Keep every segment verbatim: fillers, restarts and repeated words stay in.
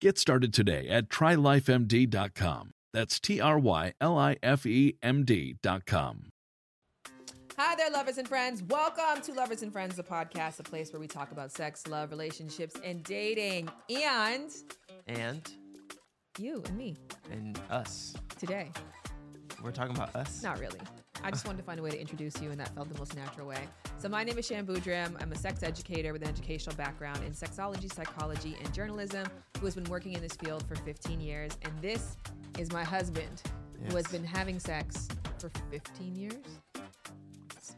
Get started today at try life M D dot com. That's T R Y L I F E M D dot com. Hi there, lovers and friends. Welcome to Lovers and Friends, the podcast, a place where we talk about sex, love, relationships, and dating. And... And... You and me. And us. Today. We're talking about us? Not really. I just wanted to find a way to introduce you, and that felt the most natural way. So my name is Shan Boudram. I'm a sex educator with an educational background in sexology, psychology, and journalism, who has been working in this field for fifteen years. And this is my husband, yes, who has been having sex for fifteen years?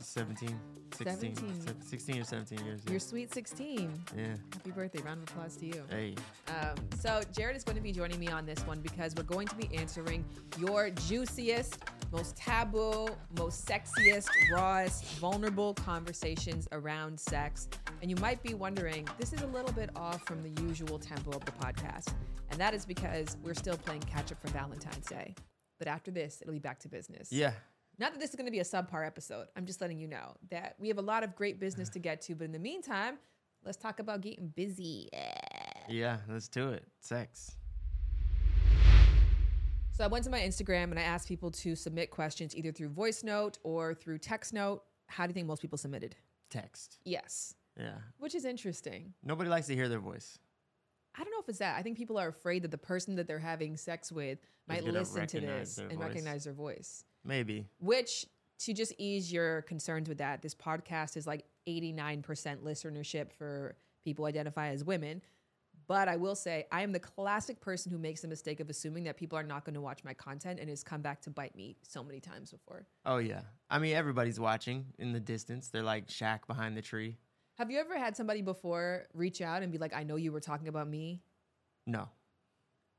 seventeen, sixteen, seventeen. sixteen or seventeen years. Yeah. Your sweet sixteen. Yeah. Happy birthday. Round of applause to you. Hey. Um, so Jared is going to be joining me on this one because we're going to be answering your juiciest, most taboo, most sexiest, rawest, vulnerable conversations around sex. And you might be wondering, this is a little bit off from the usual tempo of the podcast. And that is because we're still playing catch up for Valentine's Day. But after this, it'll be back to business. Yeah. Not that this is going to be a subpar episode. I'm just letting you know that we have a lot of great business to get to. But in the meantime, let's talk about getting busy. Yeah, yeah, let's do it. Sex. So I went to my Instagram and I asked people to submit questions either through voice note or through text note. How do you think most people submitted? Text. Yes. Yeah. Which is interesting. Nobody likes to hear their voice. I don't know if it's that. I think people are afraid that the person that they're having sex with might listen to this and recognize their voice. Maybe. Which, to just ease your concerns with that, this podcast is like eighty-nine percent listenership for people who identify as women. But I will say, I am the classic person who makes the mistake of assuming that people are not going to watch my content, and it's come back to bite me so many times before. Oh, yeah. I mean, everybody's watching in the distance. They're like Shaq behind the tree. Have you ever had somebody before reach out and be like, I know you were talking about me? No.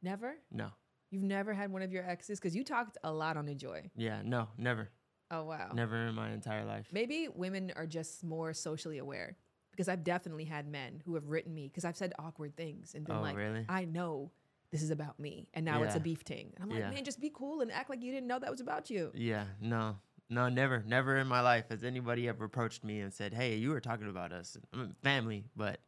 Never? No. You've never had one of your exes? Because you talked a lot on Enjoy. Yeah, no, never. Oh, wow. Never in my entire life. Maybe women are just more socially aware. Because I've definitely had men who have written me because I've said awkward things and been oh, like, really? I know this is about me. And now yeah. it's a beef ting. And I'm like, yeah. man, just be cool and act like you didn't know that was about you. Yeah, no. No, never. Never in my life has anybody ever approached me and said, hey, you were talking about us. I'm family, but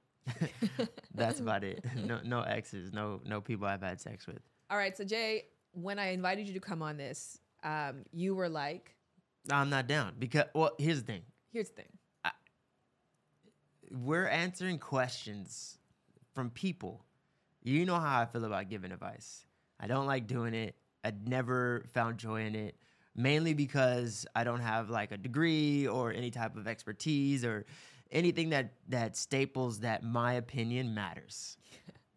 that's about it. No, no exes, no, no people I've had sex with. All right, so Jay, when I invited you to come on this, um, you were like... I'm not down because, well, here's the thing. Here's the thing. I, we're answering questions from people. You know how I feel about giving advice. I don't like doing it. I never found joy in it, mainly because I don't have like a degree or any type of expertise or anything that, that staples that my opinion matters.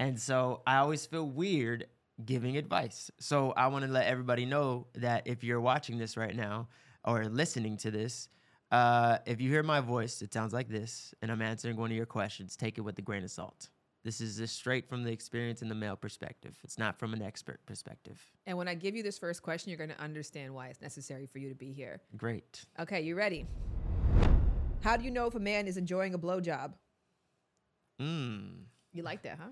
And so I always feel weird giving advice. So I want to let everybody know that if you're watching this right now or listening to this, uh, if you hear my voice, it sounds like this, and I'm answering one of your questions, take it with a grain of salt. This is just straight from the experience and the male perspective. It's not from an expert perspective. And when I give you this first question, you're going to understand why it's necessary for you to be here. Great. Okay, you ready? How do you know if a man is enjoying a blowjob? Mm. You like that, huh?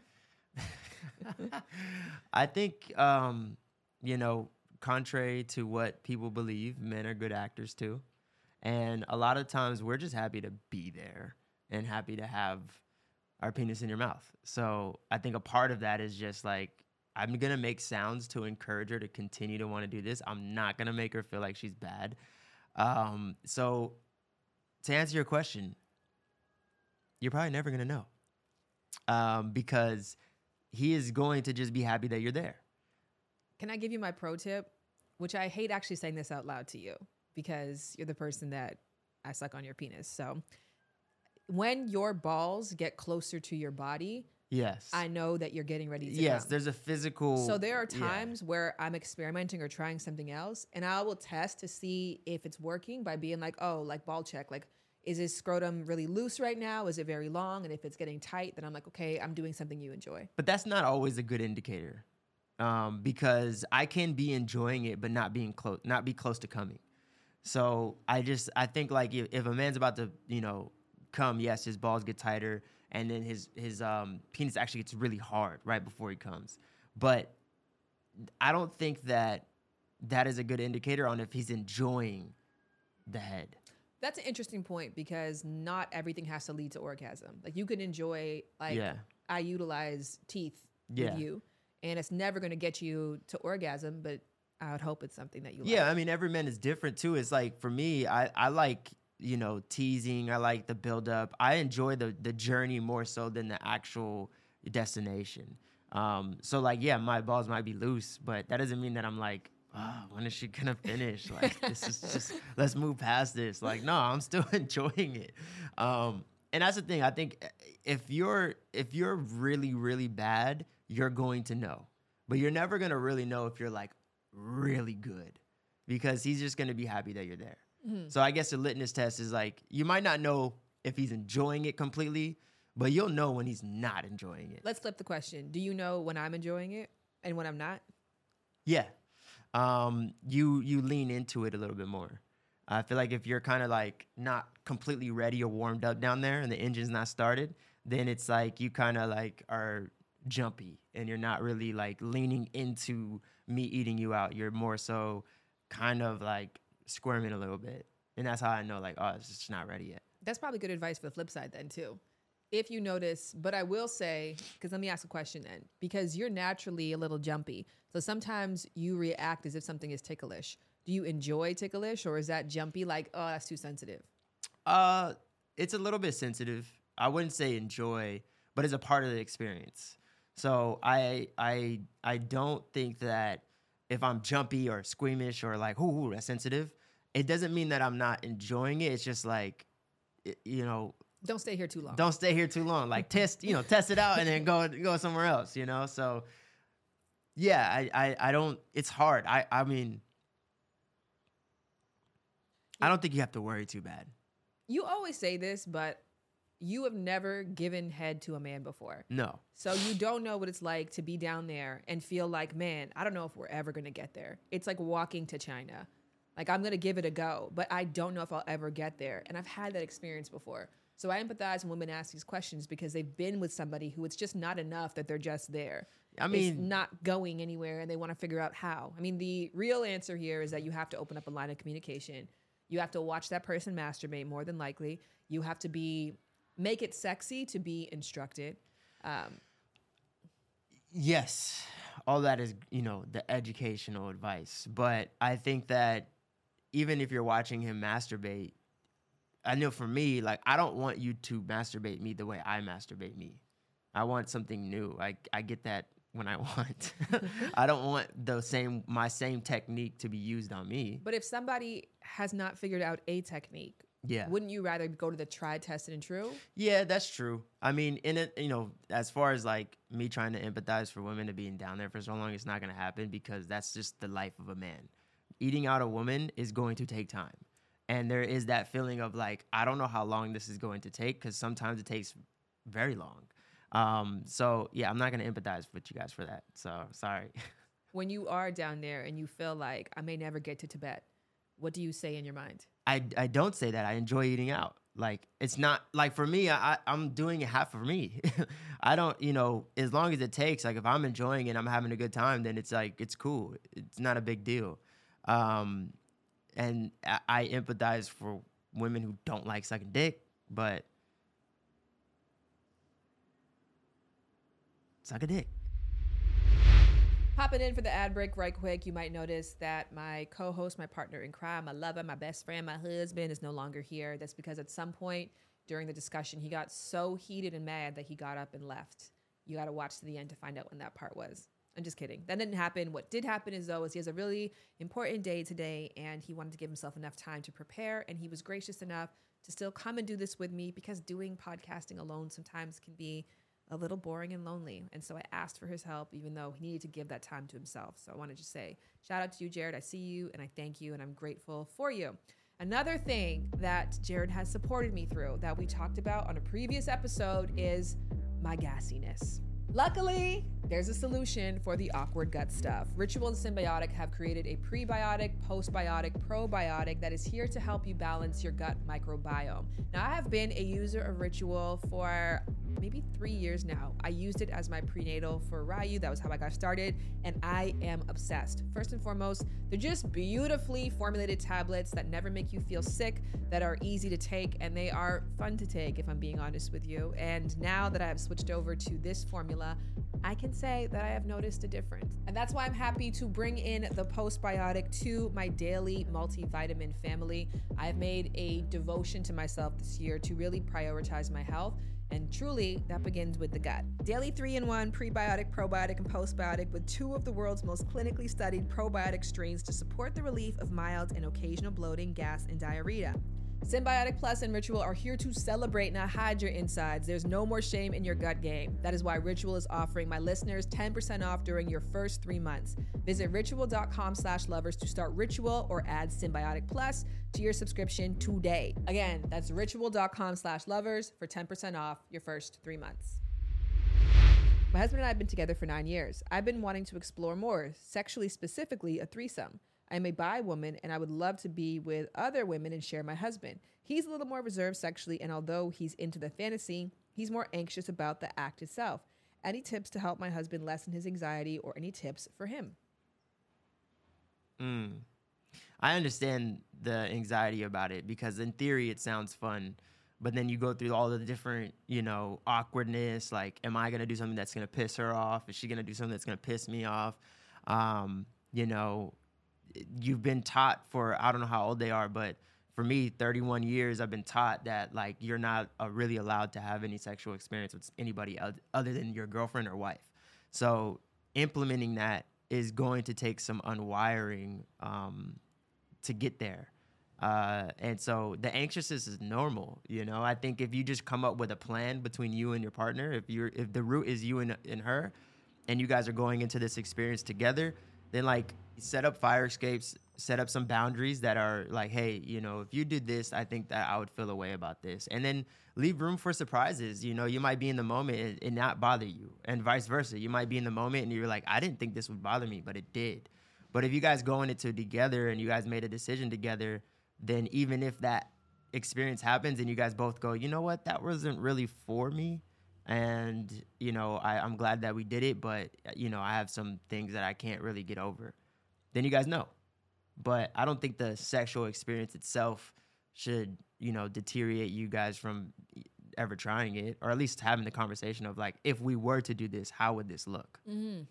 I think, um, you know, contrary to what people believe, men are good actors too. And a lot of times we're just happy to be there and happy to have our penis in your mouth. So I think a part of that is just like, I'm going to make sounds to encourage her to continue to want to do this. I'm not going to make her feel like she's bad. Um, so to answer your question, you're probably never going to know. Um, because he is going to just be happy that you're there. Can I give you my pro tip? Which I hate actually saying this out loud to you because you're the person that I suck on your penis. So when your balls get closer to your body, yes, I know that you're getting ready to yes, come. There's a physical. So there are times yeah. where I'm experimenting or trying something else, and I will test to see if it's working by being like, oh, like ball check. Like, is this scrotum really loose right now? Is it very long? And if it's getting tight, then I'm like, okay, I'm doing something you enjoy. But that's not always a good indicator, um, because I can be enjoying it, but not being close, not be close to coming. So I just, I think like if, if a man's about to, you know, come, yes, his balls get tighter. And then his his um, penis actually gets really hard right before he comes. But I don't think that that is a good indicator on if he's enjoying the head. That's an interesting point, because not everything has to lead to orgasm. Like, you can enjoy, like, yeah. I utilize teeth yeah. with you, and it's never going to get you to orgasm, but I would hope it's something that you yeah, like. Yeah, I mean, every man is different, too. It's like, for me, I, I like... you know, teasing. I like the buildup. I enjoy the the journey more so than the actual destination. Um, so like, yeah, my balls might be loose, but that doesn't mean that I'm like, oh, when is she gonna finish? Like, this is just, let's move past this. Like, no, I'm still enjoying it. Um, and that's the thing. I think if you're, if you're really, really bad, you're going to know, but you're never going to really know if you're like really good, because he's just going to be happy that you're there. Mm-hmm. So I guess the litmus test is like, you might not know if he's enjoying it completely, but you'll know when he's not enjoying it. Let's flip the question. Do you know when I'm enjoying it and when I'm not? Yeah. Um, you you lean into it a little bit more. I feel like if you're kind of like not completely ready or warmed up down there and the engine's not started, then it's like you kind of like are jumpy and you're not really like leaning into me eating you out. You're more so kind of like squirming a little bit, and that's how I know, like, oh, it's just not ready yet. That's probably good advice for the flip side then too, if you notice. But I will say, because let me ask a question then, because you're naturally a little jumpy, so sometimes you react as if something is ticklish. Do you enjoy ticklish, or is that jumpy, like, oh, that's too sensitive? Uh it's a little bit sensitive. I wouldn't say enjoy, but it's a part of the experience. So I I I don't think that if I'm jumpy or squeamish or like, ooh, that's sensitive, it doesn't mean that I'm not enjoying it. It's just like, it, you know. Don't stay here too long. Don't stay here too long. Like, test, you know, test it out and then go go somewhere else, you know? So, yeah, I, I, I don't, it's hard. I, I mean, yeah. I don't think you have to worry too bad. You always say this, but you have never given head to a man before. No. So you don't know what it's like to be down there and feel like, man, I don't know if we're ever going to get there. It's like walking to China. Like, I'm going to give it a go, but I don't know if I'll ever get there. And I've had that experience before. So I empathize when women ask these questions, because they've been with somebody who it's just not enough that they're just there. I mean, it's not going anywhere, and they want to figure out how. I mean, the real answer here is that you have to open up a line of communication. You have to watch that person masturbate, more than likely. You have to be... make it sexy to be instructed. Um, yes, all that is, you know, the educational advice. But I think that even if you're watching him masturbate, I know for me, like, I don't want you to masturbate me the way I masturbate me. I want something new. I I get that when I want. I don't want the same my same technique to be used on me. But if somebody has not figured out a technique, yeah, wouldn't you rather go to the tried, tested, and true? Yeah, that's true. I mean, in it, you know, as far as like me trying to empathize for women to being down there for so long, it's not going to happen, because that's just the life of a man. Eating out a woman is going to take time, and there is that feeling of like, I don't know how long this is going to take, because sometimes it takes very long. Um, so yeah, I'm not going to empathize with you guys for that. So sorry. When you are down there and you feel like, I may never get to Tibet, what do you say in your mind? I, I don't say that. I enjoy eating out. Like, it's not, like, for me, I, I'm doing it half for me. I don't, you know, as long as it takes, like, if I'm enjoying it and I'm having a good time, then it's like, it's cool. It's not a big deal. Um, and I, I empathize for women who don't like sucking dick, but suck a dick. Popping in for the ad break right quick. You might notice that my co-host, my partner in crime, my lover, my best friend, my husband is no longer here. That's because at some point during the discussion, he got so heated and mad that he got up and left. You got to watch to the end to find out when that part was. I'm just kidding. That didn't happen. What did happen is, though, is he has a really important day today, and he wanted to give himself enough time to prepare, and he was gracious enough to still come and do this with me, because doing podcasting alone sometimes can be a little boring and lonely. And so I asked for his help, even though he needed to give that time to himself. So I want to just say shout out to you, Jared. I see you and I thank you and I'm grateful for you. Another thing that Jared has supported me through that we talked about on a previous episode is my gassiness. Luckily, there's a solution for the awkward gut stuff. Ritual and Symbiotic have created a prebiotic, postbiotic, probiotic that is here to help you balance your gut microbiome. Now, I have been a user of Ritual for maybe three years now. I used it as my prenatal for Ryu. That was how I got started. And I am obsessed. First and foremost, they're just beautifully formulated tablets that never make you feel sick, that are easy to take, and they are fun to take, if I'm being honest with you. And now that I've switched over to this formula, I can say that I have noticed a difference. And that's why I'm happy to bring in the postbiotic to my daily multivitamin family. I've made a devotion to myself this year to really prioritize my health. And truly, that begins with the gut. Daily three in one prebiotic, probiotic, and postbiotic with two of the world's most clinically studied probiotic strains to support the relief of mild and occasional bloating, gas, and diarrhea. Symbiotic Plus and Ritual are here to celebrate, not hide your insides. There's no more shame in your gut game. That is why Ritual is offering my listeners ten percent off during your first three months. Visit ritual.com slash lovers to start Ritual or add Symbiotic Plus to your subscription today. Again, that's ritual.com slash lovers for ten percent off your first three months. My husband and I have been together for nine years. I've been wanting to explore more, sexually specifically a threesome. I'm a bi woman and I would love to be with other women and share my husband. He's a little more reserved sexually, and although he's into the fantasy, he's more anxious about the act itself. Any tips to help my husband lessen his anxiety, or any tips for him? Mm. I understand the anxiety about it, because in theory it sounds fun, but then you go through all the different, you know, awkwardness. Like, am I going to do something that's going to piss her off? Is she going to do something that's going to piss me off? Um, you know, you've been taught for, I don't know how old they are, but for me, thirty-one years, I've been taught that, like, you're not uh, really allowed to have any sexual experience with anybody other than your girlfriend or wife. So implementing that is going to take some unwiring um, to get there. Uh, and so the anxiousness is normal. You know, I think if you just come up with a plan between you and your partner, if you're, if the root is you and, and her, and you guys are going into this experience together, then, like, set up fire escapes, set up some boundaries that are like, hey, you know, if you did this, I think that I would feel a way about this. And then leave room for surprises. You know, you might be in the moment and, and not bother you, and vice versa. You might be in the moment and you're like, I didn't think this would bother me, but it did. But if you guys go into it together and you guys made a decision together, then even if that experience happens and you guys both go, you know what, that wasn't really for me. And, you know, I, I'm glad that we did it, but, you know, I have some things that I can't really get over. Then you guys know. But I don't think the sexual experience itself should, you know, deteriorate you guys from ever trying it, or at least having the conversation of, like, if we were to do this, how would this look? Mm-hmm.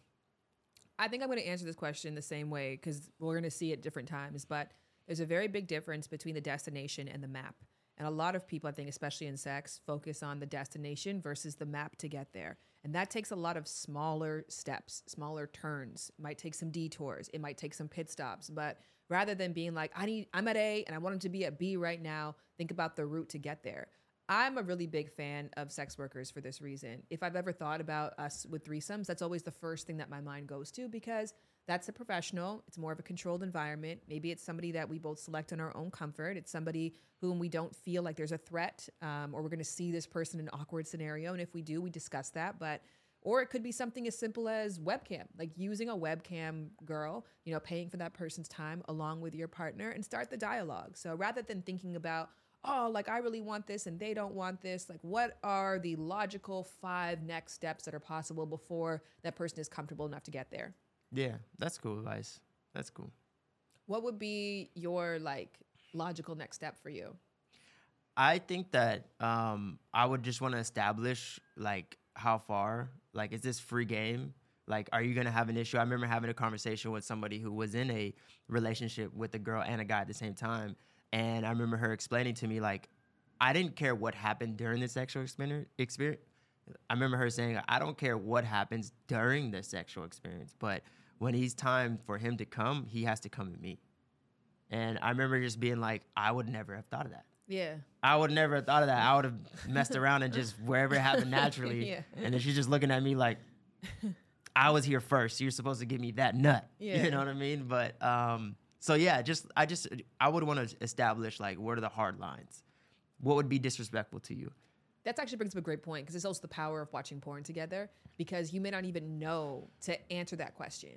I think I'm going to answer this question the same way, because we're going to see it different times. But there's a very big difference between the destination and the map. And a lot of people, I think, especially in sex, focus on the destination versus the map to get there. And that takes a lot of smaller steps, smaller turns. It might take some detours. It might take some pit stops. But rather than being like, I need, I'm at A and I want him to be at B right now, think about the route to get there. I'm a really big fan of sex workers for this reason. If I've ever thought about us with threesomes, that's always the first thing that my mind goes to, because that's a professional. It's more of a controlled environment. Maybe it's somebody that we both select on our own comfort. It's somebody whom we don't feel like there's a threat, um, or we're going to see this person in an awkward scenario. And if we do, we discuss that. But, or it could be something as simple as webcam, like using a webcam girl, you know, paying for that person's time along with your partner, and start the dialogue. So rather than thinking about, oh, like, I really want this and they don't want this, like, what are the logical five next steps that are possible before that person is comfortable enough to get there? Yeah, that's cool advice. That's cool. What would be your, like, logical next step for you? I think that um, I would just want to establish, like, how far. Like, is this free game? Like, are you going to have an issue? I remember having a conversation with somebody who was in a relationship with a girl and a guy at the same time. And I remember her explaining to me, like, I didn't care what happened during the sexual experience. I remember her saying, I don't care what happens during the sexual experience, but when it's time for him to come, he has to come to me. And I remember just being like, I would never have thought of that. Yeah. I would never have thought of that. I would have messed around and just wherever it happened naturally. Yeah. And then she's just looking at me like, I was here first. You're supposed to give me that nut. Yeah. You know what I mean? But um, so, yeah, just I just I would want to establish, like, what are the hard lines? What would be disrespectful to you? That actually brings up a great point, because it's also the power of watching porn together, because you may not even know to answer that question.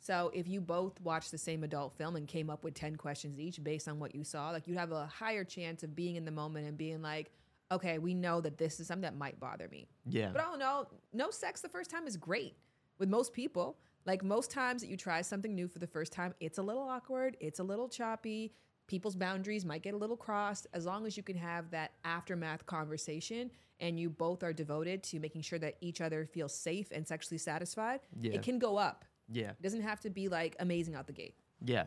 So if you both watched the same adult film and came up with ten questions each based on what you saw, like, you'd have a higher chance of being in the moment and being like, okay, we know that this is something that might bother me. Yeah. But I don't know. No sex the first time is great with most people. Like, most times that you try something new for the first time, it's a little awkward. It's a little choppy. People's boundaries might get a little crossed. As long as you can have that aftermath conversation and you both are devoted to making sure that each other feels safe and sexually satisfied, yeah. It can go up. Yeah. It doesn't have to be, like, amazing out the gate. Yeah.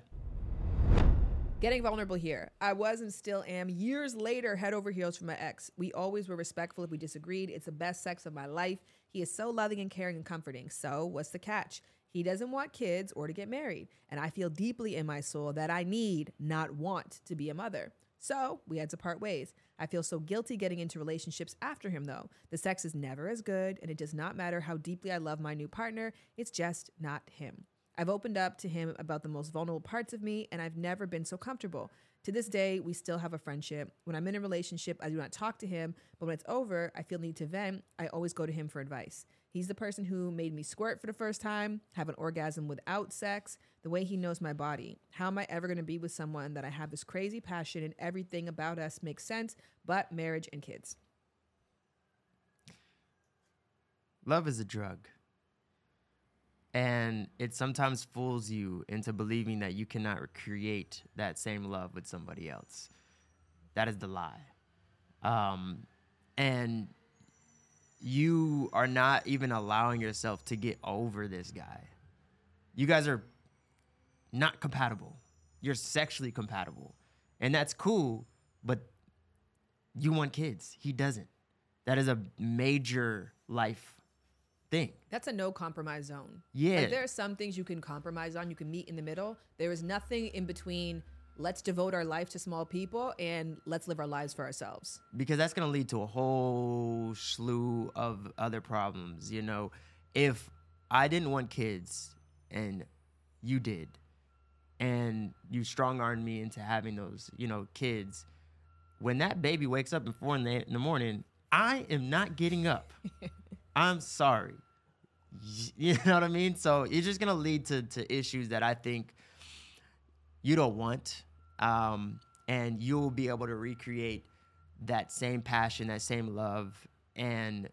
Getting vulnerable here. I was and still am years later head over heels for my ex. We always were respectful if we disagreed. It's the best sex of my life. He is so loving and caring and comforting. So what's the catch? He doesn't want kids or to get married. And I feel deeply in my soul that I need, not want, to be a mother. So we had to part ways. I feel so guilty getting into relationships after him, though. The sex is never as good, and it does not matter how deeply I love my new partner. It's just not him. I've opened up to him about the most vulnerable parts of me, and I've never been so comfortable. To this day, we still have a friendship. When I'm in a relationship, I do not talk to him, but when it's over, I feel need to vent. I always go to him for advice. He's the person who made me squirt for the first time, have an orgasm without sex, the way he knows my body. How am I ever going to be with someone that I have this crazy passion and everything about us makes sense, but marriage and kids? Love is a drug. And it sometimes fools you into believing that you cannot recreate that same love with somebody else. That is the lie. Um, and you are not even allowing yourself to get over this guy. You guys are not compatible. You're sexually compatible. And that's cool, but you want kids. He doesn't. That is a major life thing. That's a no compromise zone. Yeah. Like, there are some things you can compromise on. You can meet in the middle. There is nothing in between. Let's devote our life to small people and let's live our lives for ourselves. Because that's going to lead to a whole slew of other problems. You know, if I didn't want kids and you did, and you strong-armed me into having those, you know, kids, when that baby wakes up at four in the, in the morning, I am not getting up. I'm sorry. You know what I mean? So it's just going to lead to to issues that I think you don't want. Um, and you'll be able to recreate that same passion, that same love. And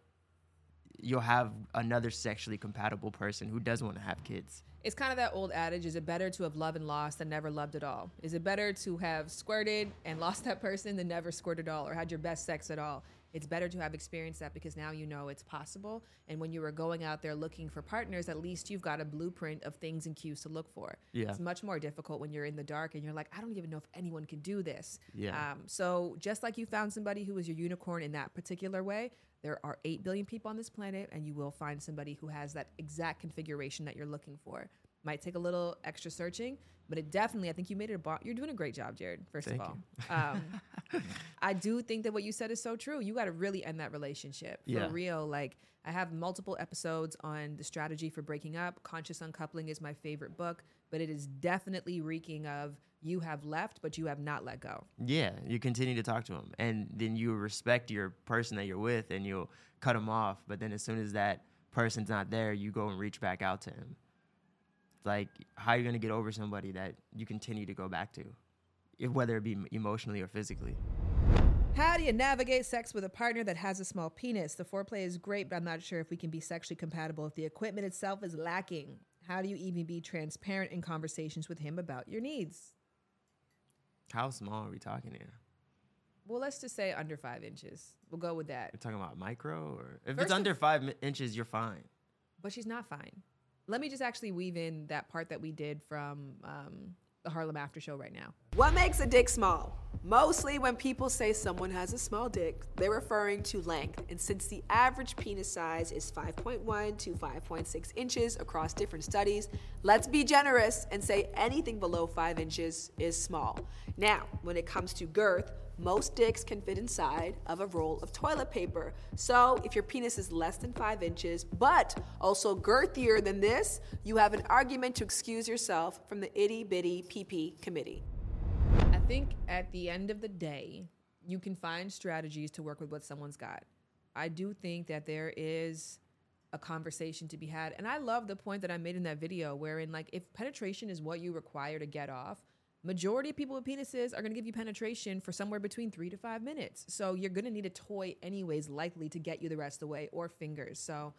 you'll have another sexually compatible person who doesn't want to have kids. It's kind of that old adage, is it better to have loved and lost than never loved at all? Is it better to have squirted and lost that person than never squirted at all or had your best sex at all? It's better to have experienced that, because now you know it's possible. And when you were going out there looking for partners, at least you've got a blueprint of things and cues to look for. Yeah. It's much more difficult when you're in the dark and you're like, I don't even know if anyone can do this. Yeah. Um, so just like you found somebody who was your unicorn in that particular way, there are eight billion people on this planet, and you will find somebody who has that exact configuration that you're looking for. Might take a little extra searching, but it definitely, I think you made it a bond. You're doing a great job, Jared, first Thank of all. Um, I do think that what you said is so true. You got to really end that relationship. For yeah. real, like, I have multiple episodes on the strategy for breaking up. Conscious Uncoupling is my favorite book, but it is definitely reeking of you have left, but you have not let go. Yeah, you continue to talk to them, and then you respect your person that you're with, and you'll cut them off. But then as soon as that person's not there, you go and reach back out to him. Like, how are you going to get over somebody that you continue to go back to, whether it be emotionally or physically? How do you navigate sex with a partner that has a small penis? The foreplay is great, but I'm not sure if we can be sexually compatible if the equipment itself is lacking. How do you even be transparent in conversations with him about your needs? How small are we talking here? Well, let's just say under five inches. We'll go with that. We're talking about micro? Or if First it's under five mi- inches, you're fine. But she's not fine. Let me just actually weave in that part that we did from um, the Harlem After Show right now. What makes a dick small? Mostly when people say someone has a small dick, they're referring to length. And since the average penis size is five point one to five point six inches across different studies, let's be generous and say anything below five inches is small. Now, when it comes to girth, most dicks can fit inside of a roll of toilet paper. So if your penis is less than five inches, but also girthier than this, you have an argument to excuse yourself from the itty bitty pee pee committee. I think at the end of the day, you can find strategies to work with what someone's got. I do think that there is a conversation to be had. And I love the point that I made in that video wherein, like, if penetration is what you require to get off, majority of people with penises are going to give you penetration for somewhere between three to five minutes. So you're going to need a toy anyways, likely, to get you the rest of the way, or fingers. So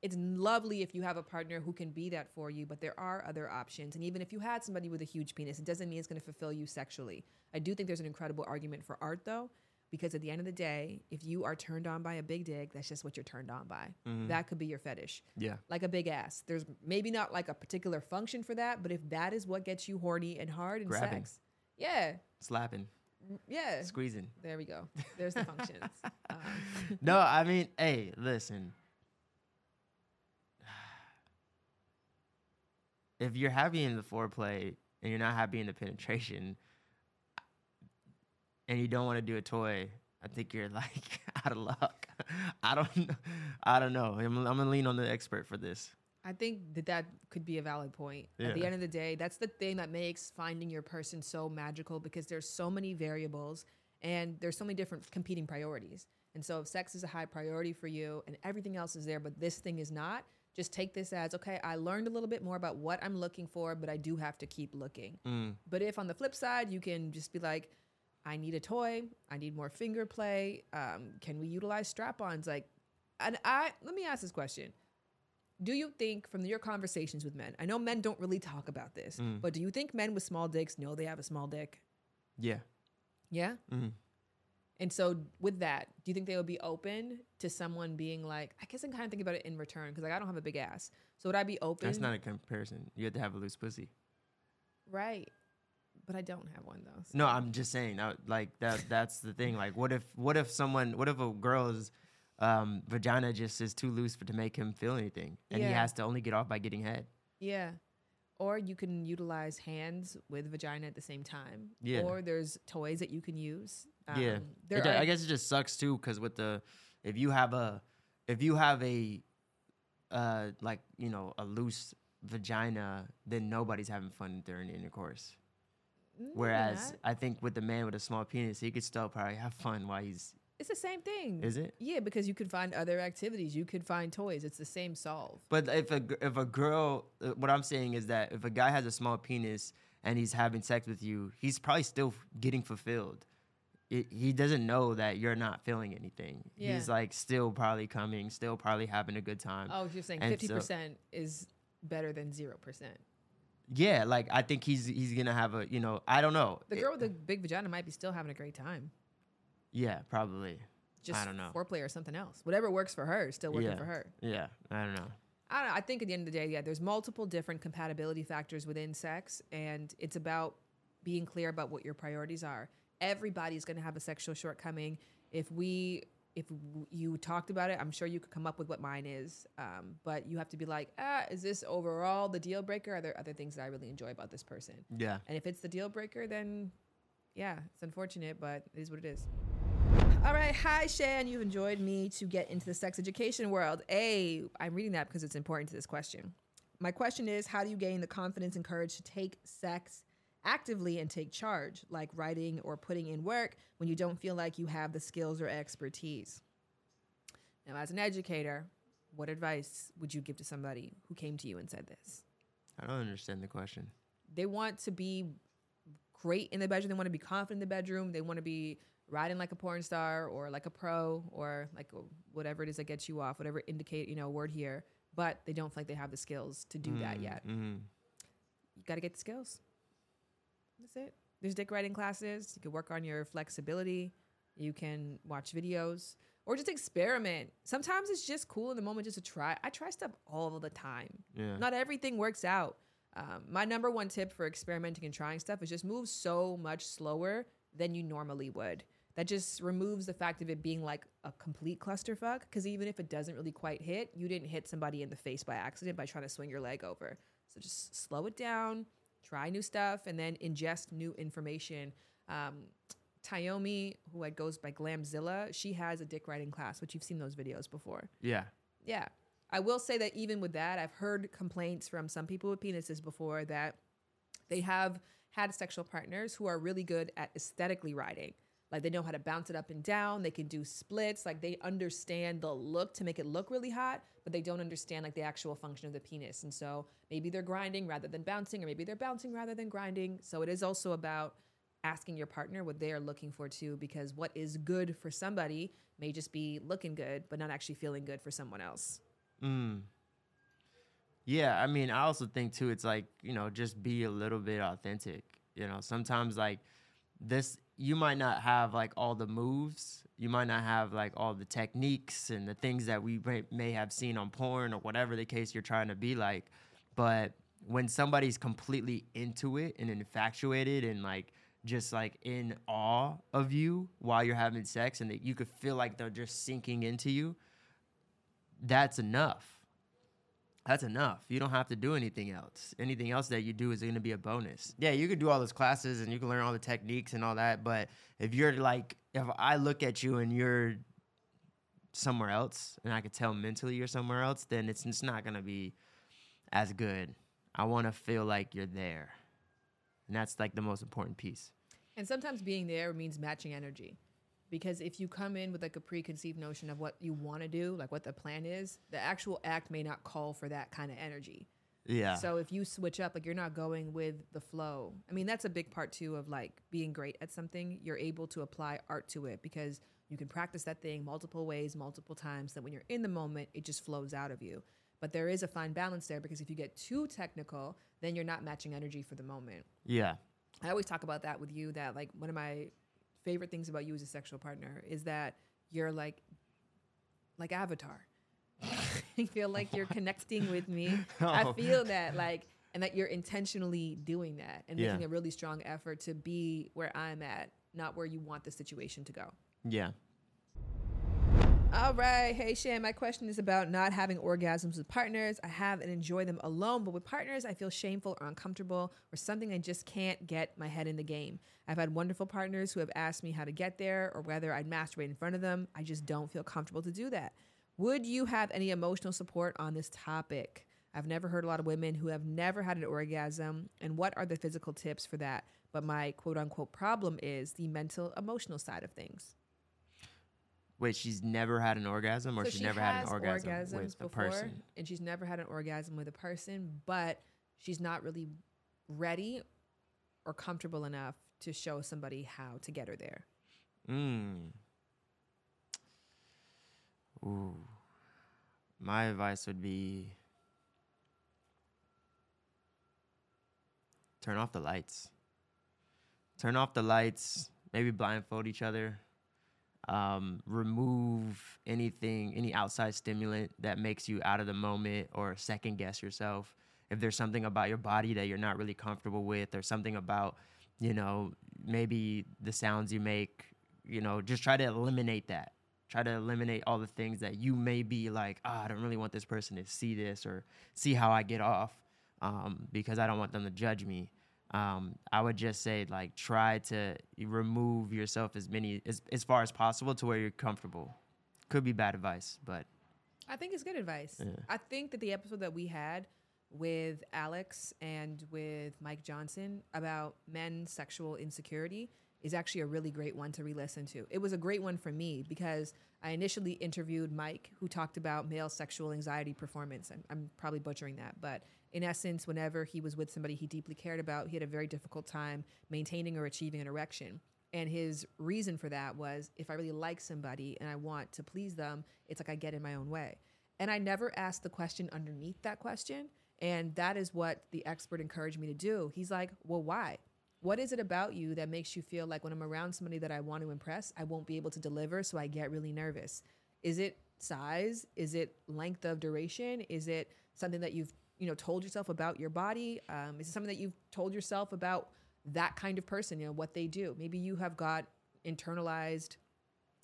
it's lovely if you have a partner who can be that for you, but there are other options. And even if you had somebody with a huge penis, it doesn't mean it's going to fulfill you sexually. I do think there's an incredible argument for art, though, because at the end of the day, if you are turned on by a big dick, that's just what you're turned on by. Mm-hmm. That could be your fetish. Yeah. Like a big ass. There's maybe not like a particular function for that, but if that is what gets you horny and hard and grabbing. Sex. Yeah. Slapping. Yeah. Squeezing. There we go. There's the functions. Um. No, I mean, hey, listen. If you're happy in the foreplay and you're not happy in the penetration and you don't want to do a toy, I think you're like out of luck. I don't I don't know. I'm, I'm going to lean on the expert for this. I think that that could be a valid point. Yeah. At the end of the day, that's the thing that makes finding your person so magical, because there's so many variables and there's so many different competing priorities. And so if sex is a high priority for you and everything else is there, but this thing is not, just take this as, okay, I learned a little bit more about what I'm looking for, but I do have to keep looking. Mm. But if on the flip side, you can just be like, I need a toy. I need more finger play. Um, can we utilize strap-ons? Like, and I let me ask this question. Do you think from your conversations with men, I know men don't really talk about this, mm. but do you think men with small dicks know they have a small dick? Yeah. Yeah? Mm-hmm. And so with that, do you think they would be open to someone being like, I guess I'm kind of thinking about it in return because, like, I don't have a big ass. So would I be open? That's not a comparison. You have to have a loose pussy. Right. But I don't have one, though. So. No, I'm just saying, I, like, that. that's the thing. Like, what if what if someone, what if a girl's um, vagina just is too loose for, to make him feel anything? And yeah. he has to only get off by getting head. Yeah. Or you can utilize hands with vagina at the same time. Yeah. Or there's toys that you can use. Um, yeah. There does, I guess it just sucks too, because with the if you have a if you have a uh like you know a loose vagina, then nobody's having fun during intercourse. Mm, Whereas I think with the man with a small penis, he could still probably have fun while he's. It's the same thing. Is it? Yeah, because you could find other activities. You could find toys. It's the same solve. But if a if a girl, uh, what I'm saying is that if a guy has a small penis and he's having sex with you, he's probably still getting fulfilled. It, he doesn't know that you're not feeling anything. Yeah. He's like still probably coming, still probably having a good time. Oh, you're saying and fifty percent so, is better than zero percent. Yeah, like I think he's he's going to have a, you know, I don't know. The girl it, with the big vagina might be still having a great time. Yeah, probably. Just I don't know. Foreplay or something else. Whatever works for her is still working yeah. for her. Yeah, I don't know. I don't know. I think at the end of the day, yeah, there's multiple different compatibility factors within sex, and it's about being clear about what your priorities are. Everybody's going to have a sexual shortcoming. If we, if w- you talked about it, I'm sure you could come up with what mine is. Um, but you have to be like, ah, is this overall the deal breaker? Are there other things that I really enjoy about this person? Yeah. And if it's the deal breaker, then yeah, it's unfortunate, but it is what it is. All right. Hi, Shan. You've enjoyed me to get into the sex education world. A, I'm reading that because it's important to this question. My question is, how do you gain the confidence and courage to take sex actively and take charge, like writing or putting in work, when you don't feel like you have the skills or expertise? Now, as an educator, what advice would you give to somebody who came to you and said this? I don't understand the question. They want to be great in the bedroom. They want to be confident in the bedroom. They want to be riding like a porn star or like a pro or like whatever it is that gets you off, whatever indicate, you know, word here, but they don't feel like they have the skills to do mm, that yet. Mm. You got to get the skills. That's it. There's dick writing classes. You can work on your flexibility. You can watch videos or just experiment. Sometimes it's just cool in the moment just to try. I try stuff all the time. Yeah. Not everything works out. Um, my number one tip for experimenting and trying stuff is just move so much slower than you normally would. That just removes the fact of it being like a complete clusterfuck, because even if it doesn't really quite hit, you didn't hit somebody in the face by accident by trying to swing your leg over. So just slow it down, try new stuff, and then ingest new information. Um, Tayomi, who I goes by Glamzilla, she has a dick riding class, which you've seen those videos before. Yeah. Yeah. I will say that even with that, I've heard complaints from some people with penises before that they have had sexual partners who are really good at aesthetically riding. Like, they know how to bounce it up and down. They can do splits. Like, they understand the look to make it look really hot, but they don't understand, like, the actual function of the penis. And so maybe they're grinding rather than bouncing, or maybe they're bouncing rather than grinding. So it is also about asking your partner what they are looking for, too, because what is good for somebody may just be looking good but not actually feeling good for someone else. Mm. Yeah, I mean, I also think, too, it's like, you know, just be a little bit authentic. You know, sometimes, like, this... you might not have like all the moves. You might not have like all the techniques and the things that we may have seen on porn or whatever the case you're trying to be like. But when somebody's completely into it and infatuated and like just like in awe of you while you're having sex, and that you could feel like they're just sinking into you, that's enough. That's enough. You don't have to do anything else. Anything else that you do is going to be a bonus. Yeah, you can do all those classes and you can learn all the techniques and all that, but if you're like, if I look at you and you're somewhere else and I could tell mentally you're somewhere else, then it's, it's not going to be as good. I want to feel like you're there. And that's like the most important piece. And sometimes being there means matching energy. Because if you come in with like a preconceived notion of what you want to do, like what the plan is, the actual act may not call for that kind of energy. Yeah. So if you switch up, like you're not going with the flow. I mean, that's a big part too of like being great at something. You're able to apply art to it because you can practice that thing multiple ways, multiple times. That when you're in the moment, it just flows out of you. But there is a fine balance there, because if you get too technical, then you're not matching energy for the moment. Yeah. I always talk about that with you, that like one of my favorite things about you as a sexual partner is that you're like like Avatar. You feel like you're connecting with me. Oh. I feel that, like, and that you're intentionally doing that and yeah. making a really strong effort to be where I'm at, not where you want the situation to go. Yeah. All right. Hey, Shan, my question is about not having orgasms with partners. I have and enjoy them alone, but with partners, I feel shameful or uncomfortable or something. I just can't get my head in the game. I've had wonderful partners who have asked me how to get there or whether I'd masturbate in front of them. I just don't feel comfortable to do that. Would you have any emotional support on this topic? I've never heard a lot of women who have never had an orgasm, and what are the physical tips for that? But my quote unquote problem is the mental, emotional side of things. Wait, she's never had an orgasm, or so she's she never had an orgasm with a before, person? And she's never had an orgasm with a person, but she's not really ready or comfortable enough to show somebody how to get her there. Mm. Ooh. My advice would be turn off the lights. Turn off the lights, maybe blindfold each other. Um, remove anything, any outside stimulant that makes you out of the moment or second guess yourself. If there's something about your body that you're not really comfortable with, or something about, you know, maybe the sounds you make, you know, just try to eliminate that. Try to eliminate all the things that you may be like, oh, I don't really want this person to see this or see how I get off, um, because I don't want them to judge me. Um, I would just say, like, try to remove yourself as many as, as far as possible to where you're comfortable. Could be bad advice, but I think it's good advice. Yeah. I think that the episode that we had with Alex and with Mike Johnson about men's sexual insecurity is actually a really great one to re-listen to. It was a great one for me because I initially interviewed Mike, who talked about male sexual anxiety performance. I'm, I'm probably butchering that, but in essence, whenever he was with somebody he deeply cared about, he had a very difficult time maintaining or achieving an erection. And his reason for that was, if I really like somebody and I want to please them, it's like I get in my own way. And I never asked the question underneath that question. And that is what the expert encouraged me to do. He's like, well, why? What is it about you that makes you feel like when I'm around somebody that I want to impress, I won't be able to deliver, so I get really nervous? Is it size? Is it length of duration? Is it something that you've you know, told yourself about your body? Um, is it something that you've told yourself about that kind of person, you know, what they do? Maybe you have got internalized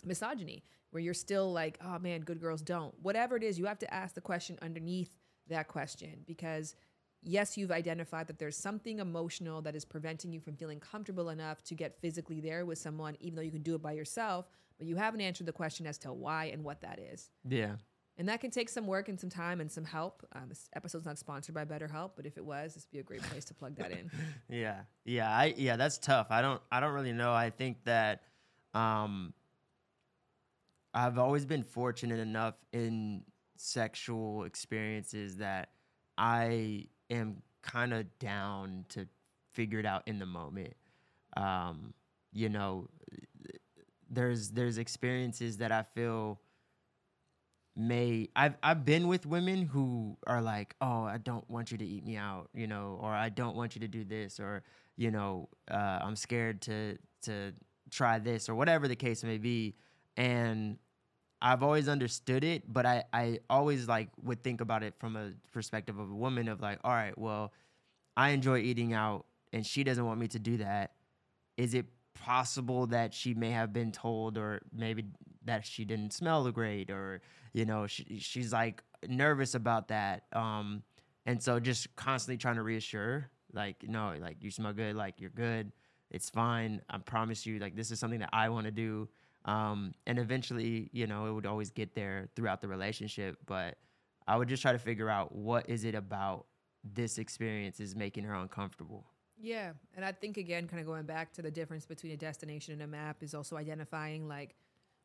misogyny where you're still like, oh man, good girls don't. Whatever it is, you have to ask the question underneath that question, because yes, you've identified that there's something emotional that is preventing you from feeling comfortable enough to get physically there with someone, even though you can do it by yourself, but you haven't answered the question as to why and what that is. Yeah. And that can take some work and some time and some help. Um, this episode's not sponsored by BetterHelp, but if it was, this would be a great place to plug that in. yeah, yeah, I, yeah. That's tough. I don't, I don't really know. I think that um, I've always been fortunate enough in sexual experiences that I am kind of down to figure it out in the moment. Um, you know, there's there's experiences that I feel. May I've I've been with women who are like, oh, I don't want you to eat me out, you know, or I don't want you to do this, or you know, uh, I'm scared to to try this, or whatever the case may be. And I've always understood it, but I I always like would think about it from a perspective of a woman of like, all right, well, I enjoy eating out, and she doesn't want me to do that. Is it possible that she may have been told, or maybe that she didn't smell great, or you know, she, she's like nervous about that, um and so just constantly trying to reassure, like, no, like, you smell good, like, you're good, it's fine, I promise you, like, this is something that I want to do. Um and eventually, you know, it would always get there throughout the relationship, but I would just try to figure out what is it about this experience is making her uncomfortable. Yeah. And I think, again, kind of going back to the difference between a destination and a map is also identifying, like,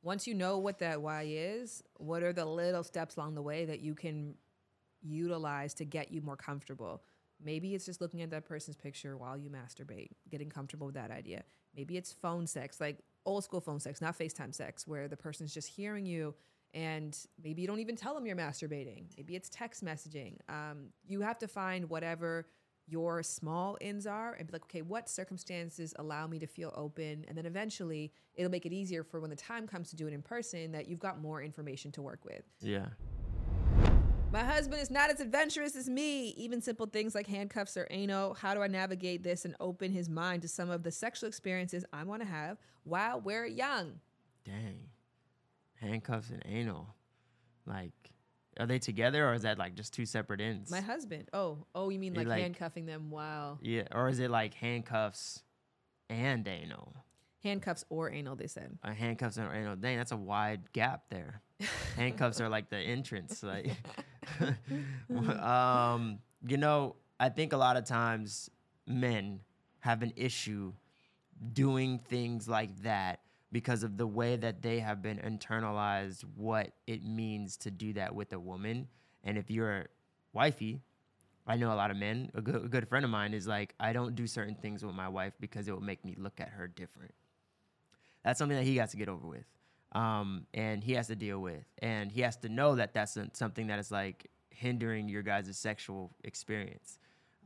once you know what that why is, what are the little steps along the way that you can utilize to get you more comfortable? Maybe it's just looking at that person's picture while you masturbate, getting comfortable with that idea. Maybe it's phone sex, like old school phone sex, not FaceTime sex, where the person's just hearing you and maybe you don't even tell them you're masturbating. Maybe it's text messaging. Um, you have to find whatever your small ends are and be like, okay, what circumstances allow me to feel open? And then eventually it'll make it easier for when the time comes to do it in person that you've got more information to work with. Yeah. My husband is not as adventurous as me. Even simple things like handcuffs or anal. How do I navigate this and open his mind to some of the sexual experiences I want to have while we're young? Dang. Handcuffs and anal. Like... Are they together, or is that like just two separate ends? My husband. Oh, oh, you mean like, like handcuffing them while... Yeah, or is it like handcuffs and anal? Handcuffs or anal, they said. Uh, handcuffs and anal. Dang, that's a wide gap there. Handcuffs are like the entrance. Like, um, you know, I think a lot of times men have an issue doing things like that, because of the way that they have been internalized what it means to do that with a woman. And if you're wifey, I know a lot of men, a good, a good friend of mine is like, I don't do certain things with my wife because it will make me look at her different. That's something that he has to get over with. Um, and he has to deal with. And he has to know that that's something that is like hindering your guys' sexual experience.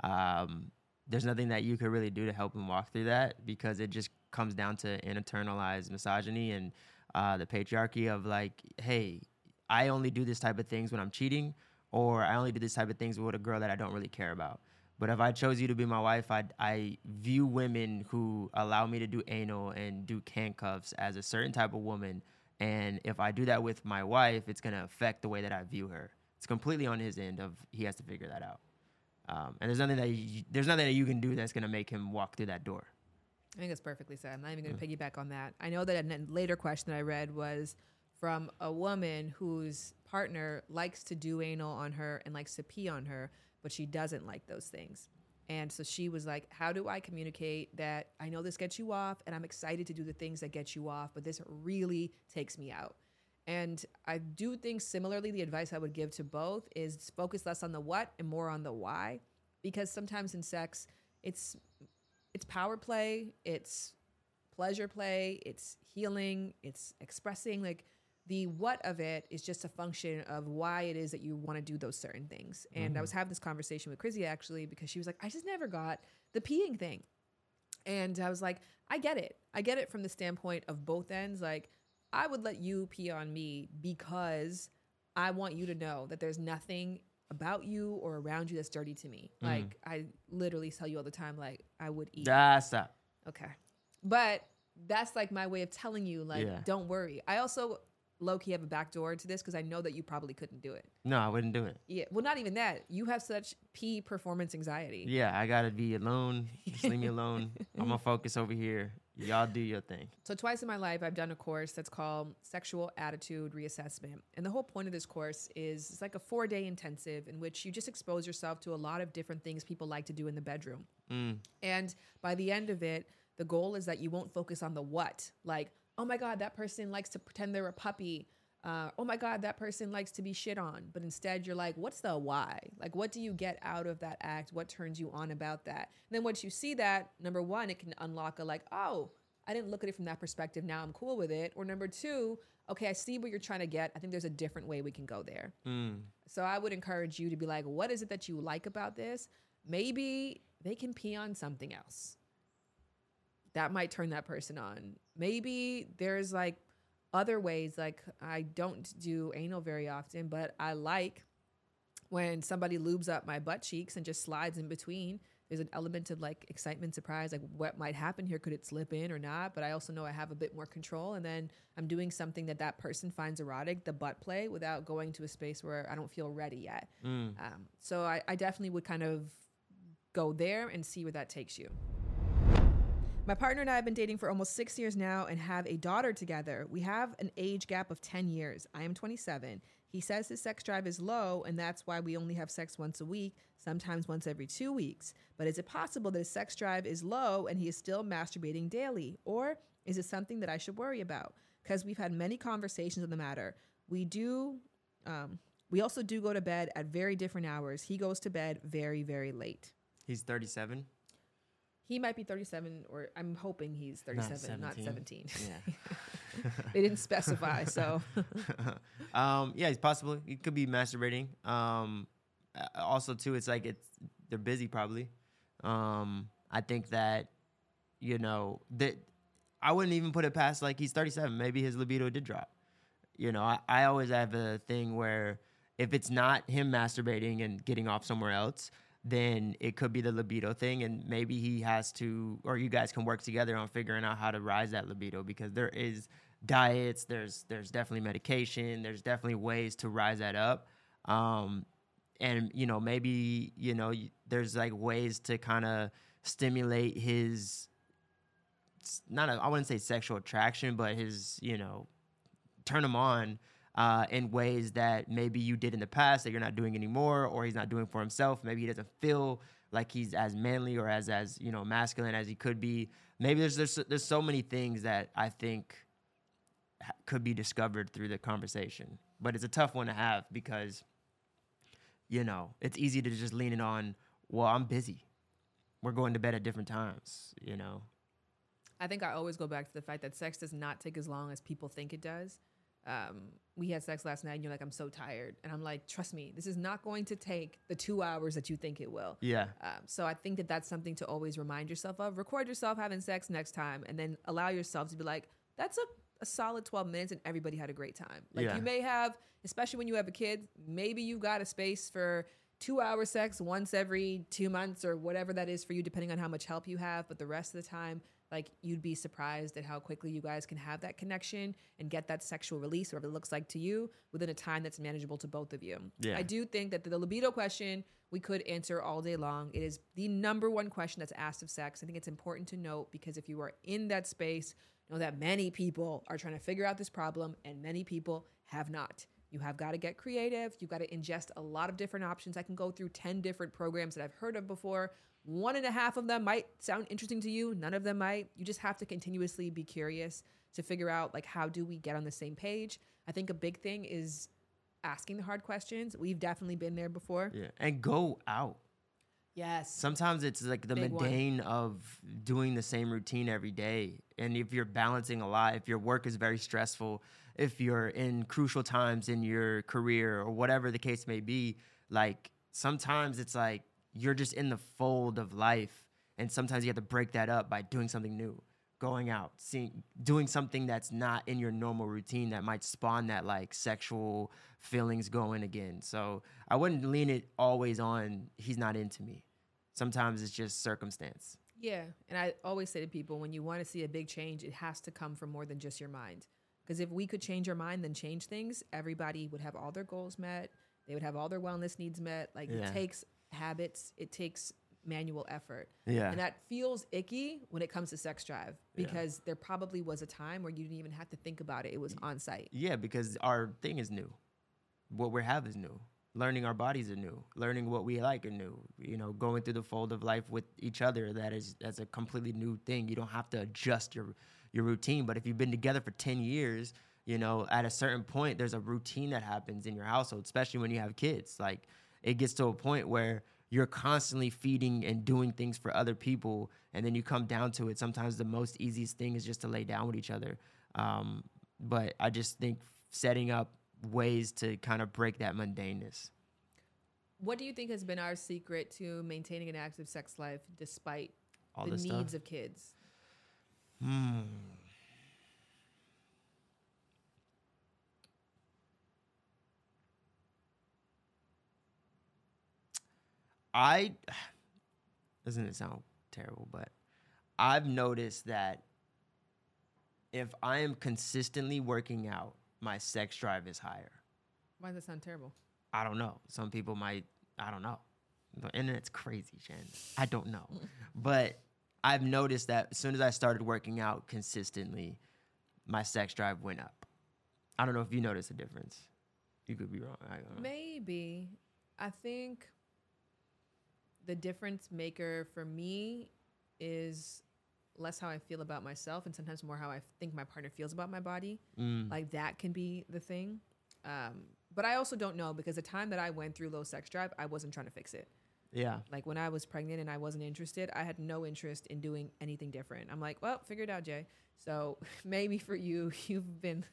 Um, there's nothing that you could really do to help him walk through that, because it just comes down to an internalized misogyny and uh, the patriarchy of like, hey, I only do this type of things when I'm cheating, or I only do this type of things with a girl that I don't really care about. But if I chose you to be my wife, I I view women who allow me to do anal and do handcuffs as a certain type of woman. And if I do that with my wife, it's going to affect the way that I view her. It's completely on his end of he has to figure that out. Um, and there's nothing that you, there's nothing that you can do that's going to make him walk through that door. I think that's perfectly said. I'm not even going to mm. piggyback on that. I know that a later question that I read was from a woman whose partner likes to do anal on her and likes to pee on her, but she doesn't like those things. And so she was like, how do I communicate that I know this gets you off and I'm excited to do the things that get you off, but this really takes me out? And I do think similarly, the advice I would give to both is focus less on the what and more on the why, because sometimes in sex, it's... It's power play, it's pleasure play, it's healing, it's expressing. Like, the what of it is just a function of why it is that you want to do those certain things. And mm-hmm. I was having this conversation with Chrissy, actually, because she was like, I just never got the peeing thing. And I was like, I get it. I get it from the standpoint of both ends. Like, I would let you pee on me because I want you to know that there's nothing about you or around you that's dirty to me. Mm. Like, I literally tell you all the time, like, I would eat. Ah, stop. Okay. But that's, like, my way of telling you, like, yeah. don't worry. I also low-key have a back door to this because I know that you probably couldn't do it. No, I wouldn't do it. Yeah. Well, not even that. You have such pee performance anxiety. Yeah, I got to be alone. Just leave me alone. I'm going to focus over here. Y'all do your thing. So twice in my life, I've done a course that's called Sexual Attitude Reassessment. And the whole point of this course is it's like a four-day intensive in which you just expose yourself to a lot of different things people like to do in the bedroom. Mm. And by the end of it, the goal is that you won't focus on the what. Like, oh, my God, that person likes to pretend they're a puppy. Uh, oh, my God, that person likes to be shit on. But instead, you're like, what's the why? Like, what do you get out of that act? What turns you on about that? And then once you see that, number one, it can unlock a like, oh, I didn't look at it from that perspective. Now I'm cool with it. Or number two, okay, I see what you're trying to get. I think there's a different way we can go there. Mm. So I would encourage you to be like, what is it that you like about this? Maybe they can pee on something else. That might turn that person on. Maybe there's like other ways, like I don't do anal very often, but I like when somebody lubes up my butt cheeks and just slides in between. There's an element of like excitement, surprise, like what might happen here? Could it slip in or not? But I also know I have a bit more control. And then I'm doing something that that person finds erotic, the butt play, without going to a space where I don't feel ready yet. Mm. Um, so I, I definitely would kind of go there and see where that takes you. My partner and I have been dating for almost six years now and have a daughter together. We have an age gap of ten years. I am twenty-seven. He says his sex drive is low, and that's why we only have sex once a week, sometimes once every two weeks. But is it possible that his sex drive is low and he is still masturbating daily? Or is it something that I should worry about? Because we've had many conversations on the matter. We do, um, we also do go to bed at very different hours. He goes to bed very, very late. He's thirty-seven. He might be thirty-seven, or I'm hoping he's thirty-seven, not seventeen. Not seventeen. Yeah. They didn't specify, so. um, yeah, it's possible. He could be masturbating. Um, also, too, it's like it's they're busy probably. Um, I think that, you know, that I wouldn't even put it past like he's thirty-seven. Maybe his libido did drop. You know, I, I always have a thing where if it's not him masturbating and getting off somewhere else, then it could be the libido thing, and maybe he has to, or you guys can work together on figuring out how to rise that libido, because there is diets, there's there's definitely medication, there's definitely ways to rise that up. Um, and, you know, maybe, you know, there's like ways to kind of stimulate his, not a, I wouldn't say sexual attraction, but his, you know, turn him on. Uh, in ways that maybe you did in the past that you're not doing anymore, or he's not doing for himself. Maybe he doesn't feel like he's as manly or as, as you know, masculine as he could be. Maybe there's, there's, there's so many things that I think could be discovered through the conversation. But it's a tough one to have because, you know, it's easy to just lean in on, well, I'm busy. We're going to bed at different times, you know. I think I always go back to the fact that sex does not take as long as people think it does. Um, we had sex last night and you're like, I'm so tired. And I'm like, trust me, this is not going to take the two hours that you think it will. Yeah. Um, so I think that that's something to always remind yourself of. Record yourself having sex next time and then allow yourself to be like, that's a, a solid twelve minutes and everybody had a great time. Like yeah. You may have, especially when you have a kid, maybe you've got a space for two hour sex once every two months or whatever that is for you, depending on how much help you have. But the rest of the time, like, you'd be surprised at how quickly you guys can have that connection and get that sexual release, whatever it looks like to you, within a time that's manageable to both of you. Yeah. I do think that the libido question we could answer all day long. It is the number one question that's asked of sex. I think it's important to note because if you are in that space, know that many people are trying to figure out this problem and many people have not. You have got to get creative. You've got to ingest a lot of different options. I can go through ten different programs that I've heard of before. One and a half of them might sound interesting to you. None of them might. You just have to continuously be curious to figure out, like, how do we get on the same page? I think a big thing is asking the hard questions. We've definitely been there before. Yeah, and go out. Yes. Sometimes it's like the big mundane one. Of doing the same routine every day. And if you're balancing a lot, if your work is very stressful, if you're in crucial times in your career or whatever the case may be, like, sometimes it's like, you're just in the fold of life, and sometimes you have to break that up by doing something new. going out, seeing, doing something that's not in your normal routine that might spawn that like sexual feelings going again. So I wouldn't lean it always on he's not into me. Sometimes it's just circumstance. Yeah. And I always say to people, when you want to see a big change, it has to come from more than just your mind. Because if we could change our mind, then change things, everybody would have all their goals met. They would have all their wellness needs met. Like yeah. It takes habits. It takes manual effort. Yeah. And that feels icky when it comes to sex drive because yeah. there probably was a time where you didn't even have to think about it. It was on site. Yeah, because our thing is new. What we have is new. Learning our bodies are new. Learning what we like are new. You know, going through the fold of life with each other, that is that's a completely new thing. You don't have to adjust your your routine. But if you've been together for ten years, you know, at a certain point, there's a routine that happens in your household, especially when you have kids. Like, it gets to a point where you're constantly feeding and doing things for other people, and then you come down to it. Sometimes the most easiest thing is just to lay down with each other. Um, but I just think setting up ways to kind of break that mundaneness. What do you think has been our secret to maintaining an active sex life despite all the needs stuff? Of kids? Hmm. I, doesn't it sound terrible, but I've noticed that if I am consistently working out, my sex drive is higher. Why does that sound terrible? I don't know. Some people might, I don't know. The internet's crazy, Shan. I don't know. But I've noticed that as soon as I started working out consistently, my sex drive went up. I don't know if you notice a difference. You could be wrong. I don't know. Maybe. I think the difference maker for me is less how I feel about myself and sometimes more how I think my partner feels about my body. Mm. Like, that can be the thing. Um, but I also don't know, because the time that I went through low sex drive, I wasn't trying to fix it. Yeah. Like, when I was pregnant and I wasn't interested, I had no interest in doing anything different. I'm like, well, figure it out, Jay. So maybe for you, you've been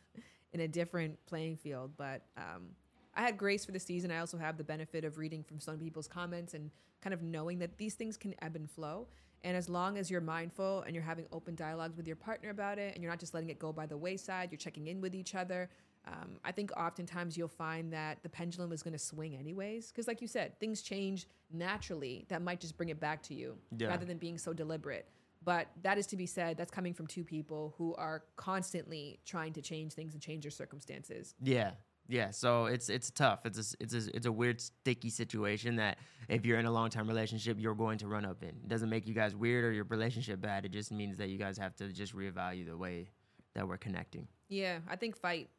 in a different playing field. But um, I had grace for the season. I also have the benefit of reading from some people's comments and kind of knowing that these things can ebb and flow. And as long as you're mindful and you're having open dialogues with your partner about it, and you're not just letting it go by the wayside, you're checking in with each other. Um, I think oftentimes you'll find that the pendulum is going to swing anyways. Because like you said, things change naturally that might just bring it back to you yeah. rather than being so deliberate. But that is to be said, that's coming from two people who are constantly trying to change things and change their circumstances. Yeah. Yeah, so it's it's tough. It's a, it's a, it's a weird, sticky situation that if you're in a long-term relationship, you're going to run up in. It doesn't make you guys weird or your relationship bad. It just means that you guys have to just reevaluate the way that we're connecting. Yeah, I think fight.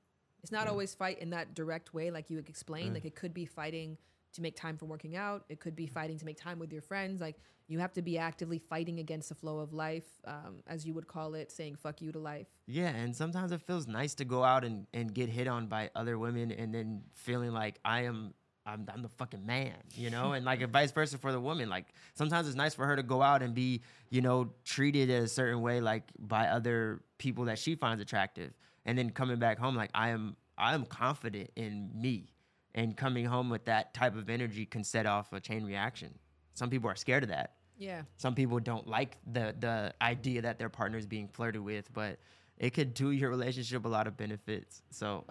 It's not yeah. always fight in that direct way like you explained. Mm. Like, it could be fighting to make time for working out. It could be fighting to make time with your friends. Like, you have to be actively fighting against the flow of life, um, as you would call it, saying fuck you to life. Yeah, and sometimes it feels nice to go out and, and get hit on by other women and then feeling like I am I'm, I'm the fucking man, you know? And like, vice versa for the woman. Like, sometimes it's nice for her to go out and be, you know, treated a certain way, like, by other people that she finds attractive. And then coming back home, like, I am I am confident in me. And coming home with that type of energy can set off a chain reaction. Some people are scared of that. Yeah. Some people don't like the the idea that their partner is being flirted with, but it could do your relationship a lot of benefits. So,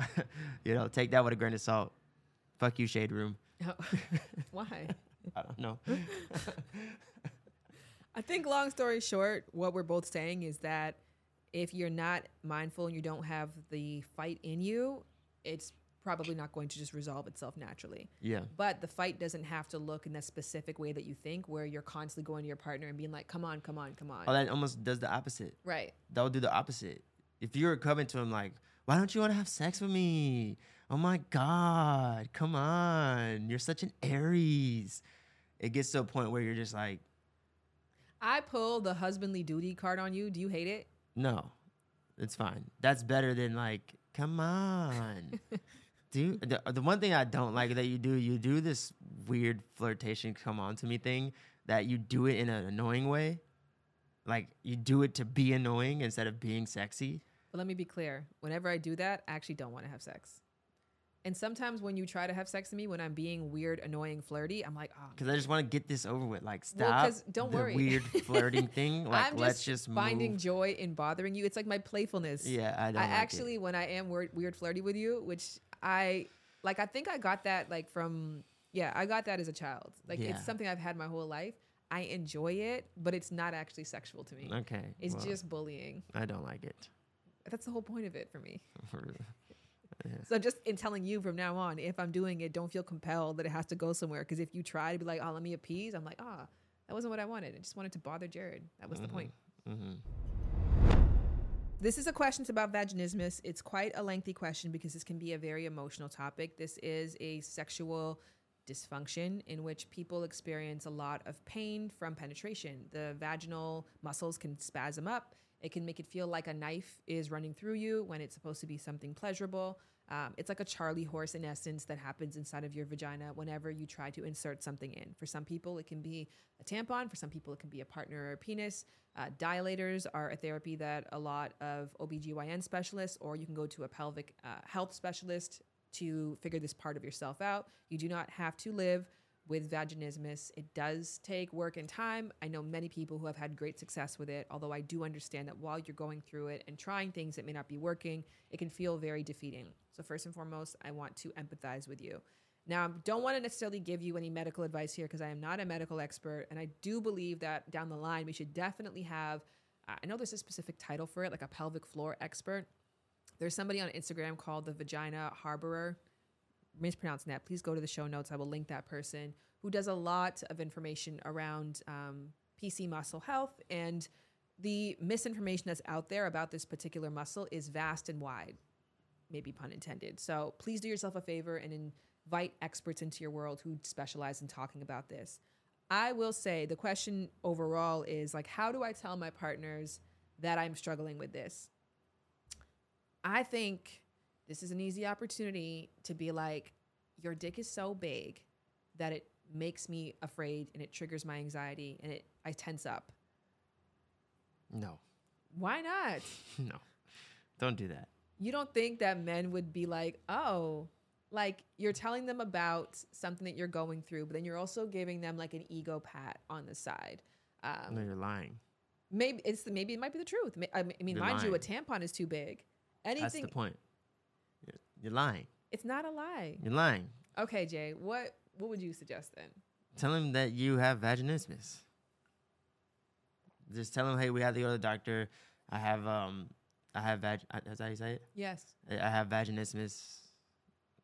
you know, take that with a grain of salt. Fuck you, Shade Room. Oh, why? I don't know. I think, long story short, what we're both saying is that if you're not mindful and you don't have the fight in you, it's probably not going to just resolve itself naturally. Yeah. But the fight doesn't have to look in that specific way that you think, where you're constantly going to your partner and being like, come on, come on, come on. Oh, that almost does the opposite. Right. That'll do the opposite. If you're coming to him like, why don't you want to have sex with me? Oh my God, come on. You're such an Aries. It gets to a point where you're just like, I pull the husbandly duty card on you. Do you hate it? No, it's fine. That's better than like, come on. Dude, the, the one thing I don't like that you do, you do this weird flirtation come on to me thing, that you do it in an annoying way. Like, you do it to be annoying instead of being sexy. But let me be clear. Whenever I do that, I actually don't want to have sex. And sometimes when you try to have sex with me, when I'm being weird, annoying, flirty, I'm like, oh. Because I just want to get this over with. Like, stop well, don't the worry. weird flirting thing. Like, I'm just let's just finding move. joy in bothering you. It's like my playfulness. Yeah, I don't I like actually, it. when I am weird, weird, flirty with you, which I, like, I think I got that, like, from, yeah, I got that as a child. Like, yeah. It's something I've had my whole life. I enjoy it, but it's not actually sexual to me. Okay. It's well, just bullying. I don't like it. That's the whole point of it for me. Yeah. So just in telling you from now on, if I'm doing it, don't feel compelled that it has to go somewhere. Because if you try to be like, oh, let me appease, I'm like, ah, oh, that wasn't what I wanted. I just wanted to bother Jared. That was mm-hmm. the point. Mm-hmm. This is a question about vaginismus. It's quite a lengthy question because this can be a very emotional topic. This is a sexual dysfunction in which people experience a lot of pain from penetration. The vaginal muscles can spasm up. It can make it feel like a knife is running through you when it's supposed to be something pleasurable. Um, it's like a Charlie horse, in essence, that happens inside of your vagina whenever you try to insert something in. For some people, it can be a tampon. For some people, it can be a partner or a penis. Uh, dilators are a therapy that a lot of O B G Y N specialists, or you can go to a pelvic uh, health specialist to figure this part of yourself out. You do not have to live with vaginismus. It does take work and time. I know many people who have had great success with it, although I do understand that while you're going through it and trying things that may not be working, it can feel very defeating. So first and foremost, I want to empathize with you. Now, I don't want to necessarily give you any medical advice here because I am not a medical expert, and I do believe that down the line, we should definitely have, I know there's a specific title for it, like a pelvic floor expert. There's somebody on Instagram called the Vagina Harborer. Mispronouncing that, please go to the show notes. I will link that person who does a lot of information around um, P C muscle health, and the misinformation that's out there about this particular muscle is vast and wide, maybe pun intended. So please do yourself a favor and invite experts into your world who specialize in talking about this. I will say the question overall is like, how do I tell my partners that I'm struggling with this? I think this is an easy opportunity to be like, your dick is so big that it makes me afraid and it triggers my anxiety and it I tense up. No. Why not? No. Don't do that. You don't think that men would be like, oh, like you're telling them about something that you're going through, but then you're also giving them like an ego pat on the side. Um, no, you're lying. Maybe it's the, maybe it might be the truth. I mean, you're mind lying. you, a tampon is too big. Anything. That's the point. You're lying. It's not a lie. You're lying. Okay, Jay. What what would you suggest then? Tell him that you have vaginismus. Just tell him, hey, we have to go to the doctor. I have um, I have vag. Is that how you say it? Yes. I have vaginismus.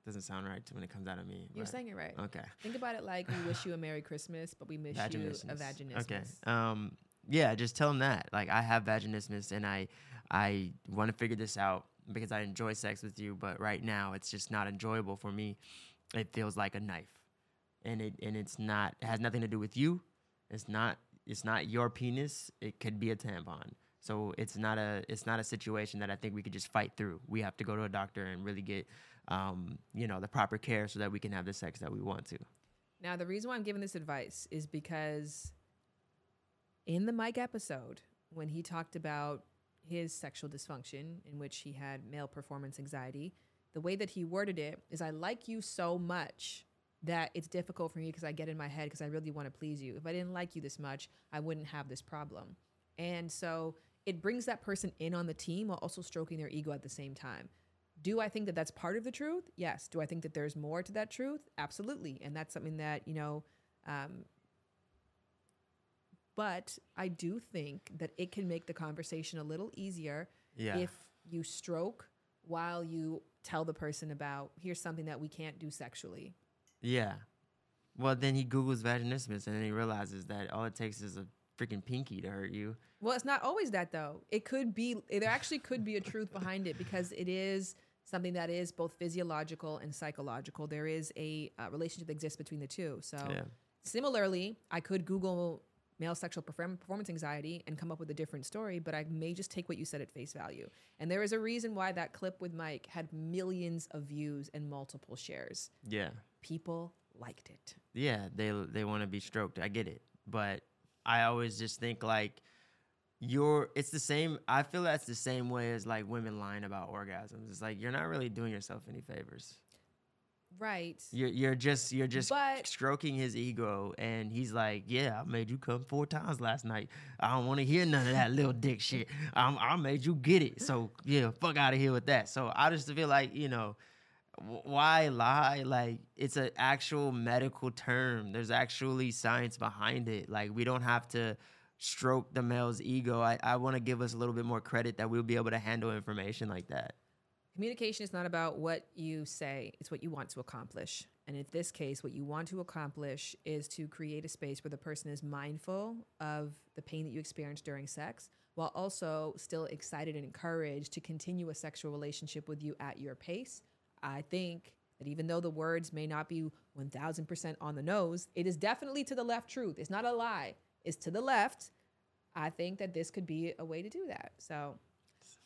Doesn't sound right when it comes out of me. You're saying it right. Okay. Think about it like we wish you a Merry Christmas, but we miss you a vaginismus. Okay. Um. Yeah. Just tell him that. Like, I have vaginismus, and I I want to figure this out. Because I enjoy sex with you, but right now it's just not enjoyable for me. It feels like a knife, and it and it's not. It has nothing to do with you. It's not. It's not your penis. It could be a tampon. So it's not a. It's not a situation that I think we could just fight through. We have to go to a doctor and really get, um, you know, the proper care so that we can have the sex that we want to. Now, the reason why I'm giving this advice is because in the Mike episode, when he talked about his sexual dysfunction in which he had male performance anxiety, the way that he worded it is, I like you so much that it's difficult for me because I get in my head because I really want to please you. If I didn't like you this much, I wouldn't have this problem. And so it brings that person in on the team while also stroking their ego at the same time. Do I think that that's part of the truth? Yes. Do I think that there's more to that truth? Absolutely. And that's something that, you know, um, but I do think that it can make the conversation a little easier yeah. if you stroke while you tell the person about, here's something that we can't do sexually. Yeah. Well, then he Googles vaginismus and then he realizes that all it takes is a freaking pinky to hurt you. Well, it's not always that, though. It could be, it actually could be a truth behind it because it is something that is both physiological and psychological. There is a uh, relationship that exists between the two. So yeah. Similarly, I could Google male sexual performance anxiety and come up with a different story, but I may just take what you said at face value. And there is a reason why that clip with Mike had millions of views and multiple shares. Yeah. People liked it. Yeah, they they want to be stroked. I get it. But I always just think like you're, it's the same, I feel that's the same way as like women lying about orgasms. It's like you're not really doing yourself any favors. Right. You're, you're just you're just but, stroking his ego, and he's like, yeah, I made you come four times last night. I don't want to hear none of that little dick shit. I'm, I made you get it. So, yeah, fuck out of here with that. So I just feel like, you know, w- why lie? Like, it's an actual medical term. There's actually science behind it. Like, we don't have to stroke the male's ego. I, I want to give us a little bit more credit that we'll be able to handle information like that. Communication is not about what you say. It's what you want to accomplish. And in this case, what you want to accomplish is to create a space where the person is mindful of the pain that you experienced during sex, while also still excited and encouraged to continue a sexual relationship with you at your pace. I think that even though the words may not be one thousand percent on the nose, it is definitely to the left truth. It's not a lie. It's to the left. I think that this could be a way to do that. So...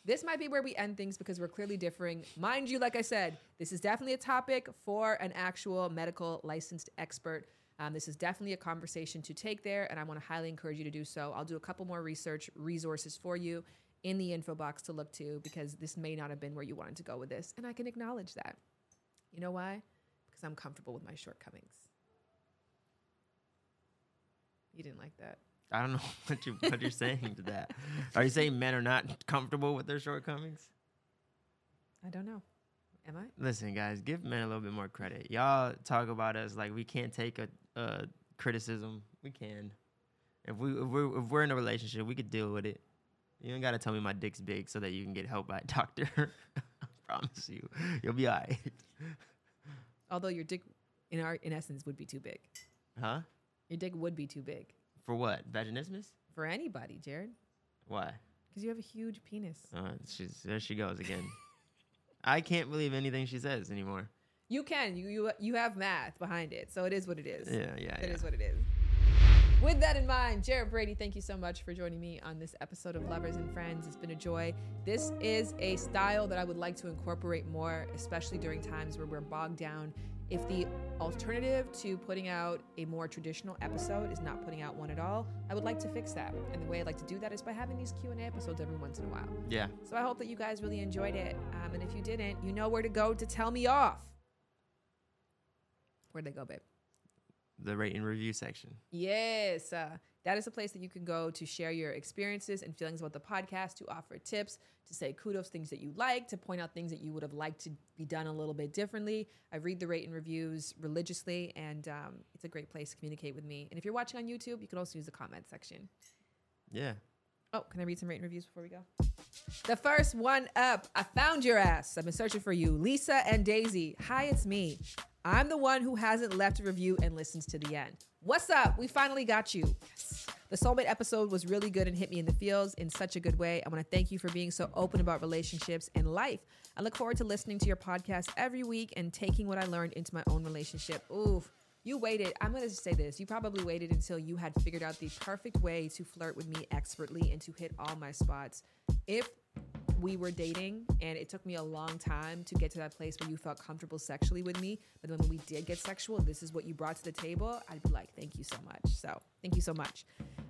this might be where we end things because we're clearly differing. Mind you, like I said, this is definitely a topic for an actual medical licensed expert. Um, this is definitely a conversation to take there, and I want to highly encourage you to do so. I'll do a couple more research resources for you in the info box to look to because this may not have been where you wanted to go with this, and I can acknowledge that. You know why? Because I'm comfortable with my shortcomings. You didn't like that. I don't know what, you, what you're saying to that. Are you saying men are not comfortable with their shortcomings? I don't know. Am I? Listen, guys, give men a little bit more credit. Y'all talk about us like we can't take a, a criticism. We can. If, we, if, we're, if we're in a relationship, we could deal with it. You ain't got to tell me my dick's big so that you can get help by a doctor. I promise you. You'll be all right. Although your dick, in our in essence, would be too big. Huh? Your dick would be too big. For what? Vaginismus? For anybody, Jared. Why? Because you have a huge penis. Uh, she's, there she goes again. I can't believe anything she says anymore. You can. You you you have math behind it, so it is what it is. Yeah, yeah, It yeah. is what it is. With that in mind, Jared Brady, thank you so much for joining me on this episode of Lovers and Friends. It's been a joy. This is a style that I would like to incorporate more, especially during times where we're bogged down. If the alternative to putting out a more traditional episode is not putting out one at all, I would like to fix that. And the way I like to do that is by having these Q and A episodes every once in a while. Yeah. So I hope that you guys really enjoyed it. Um, and if you didn't, you know where to go to tell me off. Where'd they go, babe? The rate and review section. Yes. Uh, that is a place that you can go to share your experiences and feelings about the podcast, to offer tips, to say kudos, things that you like, to point out things that you would have liked to be done a little bit differently. I read the rate and reviews religiously, and um, it's a great place to communicate with me. And if you're watching on YouTube, you can also use the comment section. Yeah. Oh, can I read some rate and reviews before we go? The first one up, I found your ass. I've been searching for you. Lisa and Daisy. Hi, it's me. I'm the one who hasn't left a review and listens to the end. What's up? We finally got you. Yes. The soulmate episode was really good and hit me in the feels in such a good way. I want to thank you for being so open about relationships and life. I look forward to listening to your podcast every week and taking what I learned into my own relationship. Oof. You waited. I'm going to say this. You probably waited until you had figured out the perfect way to flirt with me expertly and to hit all my spots. If we were dating and it took me a long time to get to that place where you felt comfortable sexually with me, but then when we did get sexual, this is what you brought to the table, I'd be like, thank you so much. So thank you so much.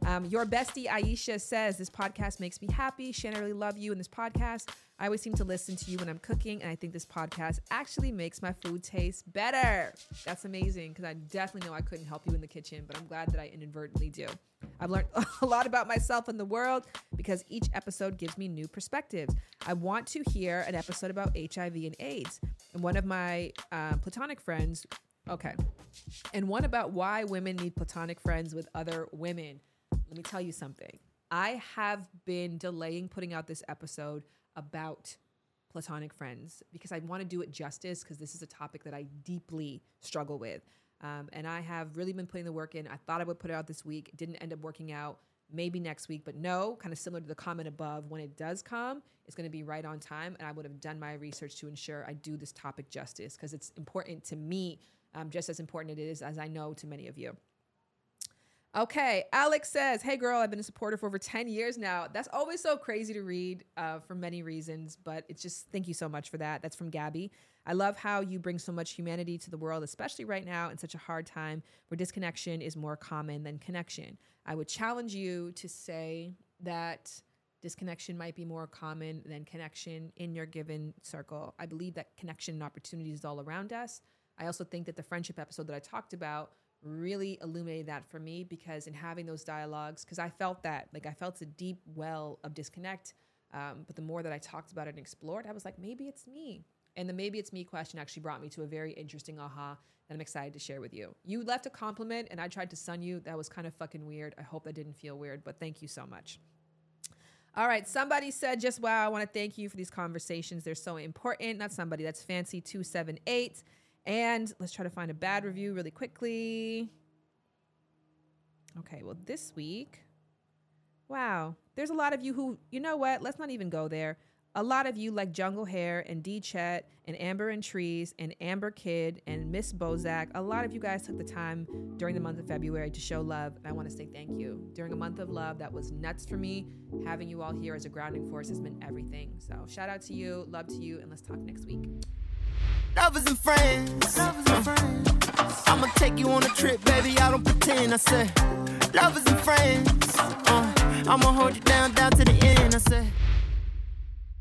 Um, your bestie Aisha says, this podcast makes me happy. Shan, I really love you in this podcast. I always seem to listen to you when I'm cooking, and I think this podcast actually makes my food taste better. That's amazing, because I definitely know I couldn't help you in the kitchen, but I'm glad that I inadvertently do. I've learned a lot about myself and the world because each episode gives me new perspectives. I want to hear an episode about H I V and AIDS, and one of my uh, platonic friends, okay, and one about why women need platonic friends with other women. Let me tell you something. I have been delaying putting out this episode about platonic friends because I want to do it justice, because this is a topic that I deeply struggle with. Um, and I have really been putting the work in. I thought I would put it out this week. It didn't end up working out. Maybe next week, but no, kind of similar to the comment above. When it does come, it's going to be right on time. And I would have done my research to ensure I do this topic justice, because it's important to me, um, just as important it is as I know to many of you. Okay, Alex says, hey girl, I've been a supporter for over ten years now. That's always so crazy to read uh, for many reasons, but it's just, thank you so much for that. That's from Gabby. I love how you bring so much humanity to the world, especially right now in such a hard time where disconnection is more common than connection. I would challenge you to say that disconnection might be more common than connection in your given circle. I believe that connection and opportunity is all around us. I also think that the friendship episode that I talked about really illuminated that for me, because in having those dialogues, because I felt that, like I felt a deep well of disconnect. Um, but the more that I talked about it and explored, I was like, maybe it's me. And the maybe it's me question actually brought me to a very interesting aha that I'm excited to share with you. You left a compliment and I tried to sun you. That was kind of fucking weird. I hope that didn't feel weird, but thank you so much. All right. Somebody said, just wow, I want to thank you for these conversations. They're so important. Not somebody, that's Fancy two seven eight. And let's try to find a bad review really quickly. Okay, well, this week, wow, there's a lot of you who, you know what, let's not even go there. A lot of you like Jungle Hair and D Chet and Amber and Trees and Amber Kid and Miss Bozak. A lot of you guys took the time during the month of February to show love, and I want to say thank you. During a month of love that was nuts for me, having you all here as a grounding force has been everything. So shout out to you, love to you, and let's talk next week. Lovers and friends, lovers and friends. I'ma take you on a trip, baby, I don't pretend. I said, lovers and friends, uh, I'ma hold you down, down to the end. I said.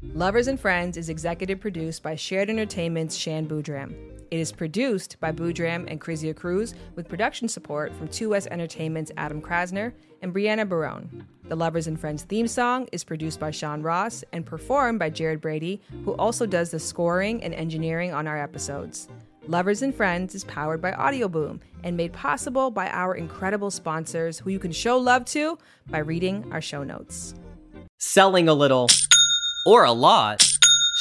Lovers and Friends is executive produced by Shade Entertainment's Shan Boudram. It is produced by Boudram and Chrissy Cruz with production support from two S Entertainment's Adam Krasner and Brianna Barone. The Lovers and Friends theme song is produced by Sean Ross and performed by Jared Brady, who also does the scoring and engineering on our episodes. Lovers and Friends is powered by Audio Boom and made possible by our incredible sponsors, who you can show love to by reading our show notes. Selling a little or a lot,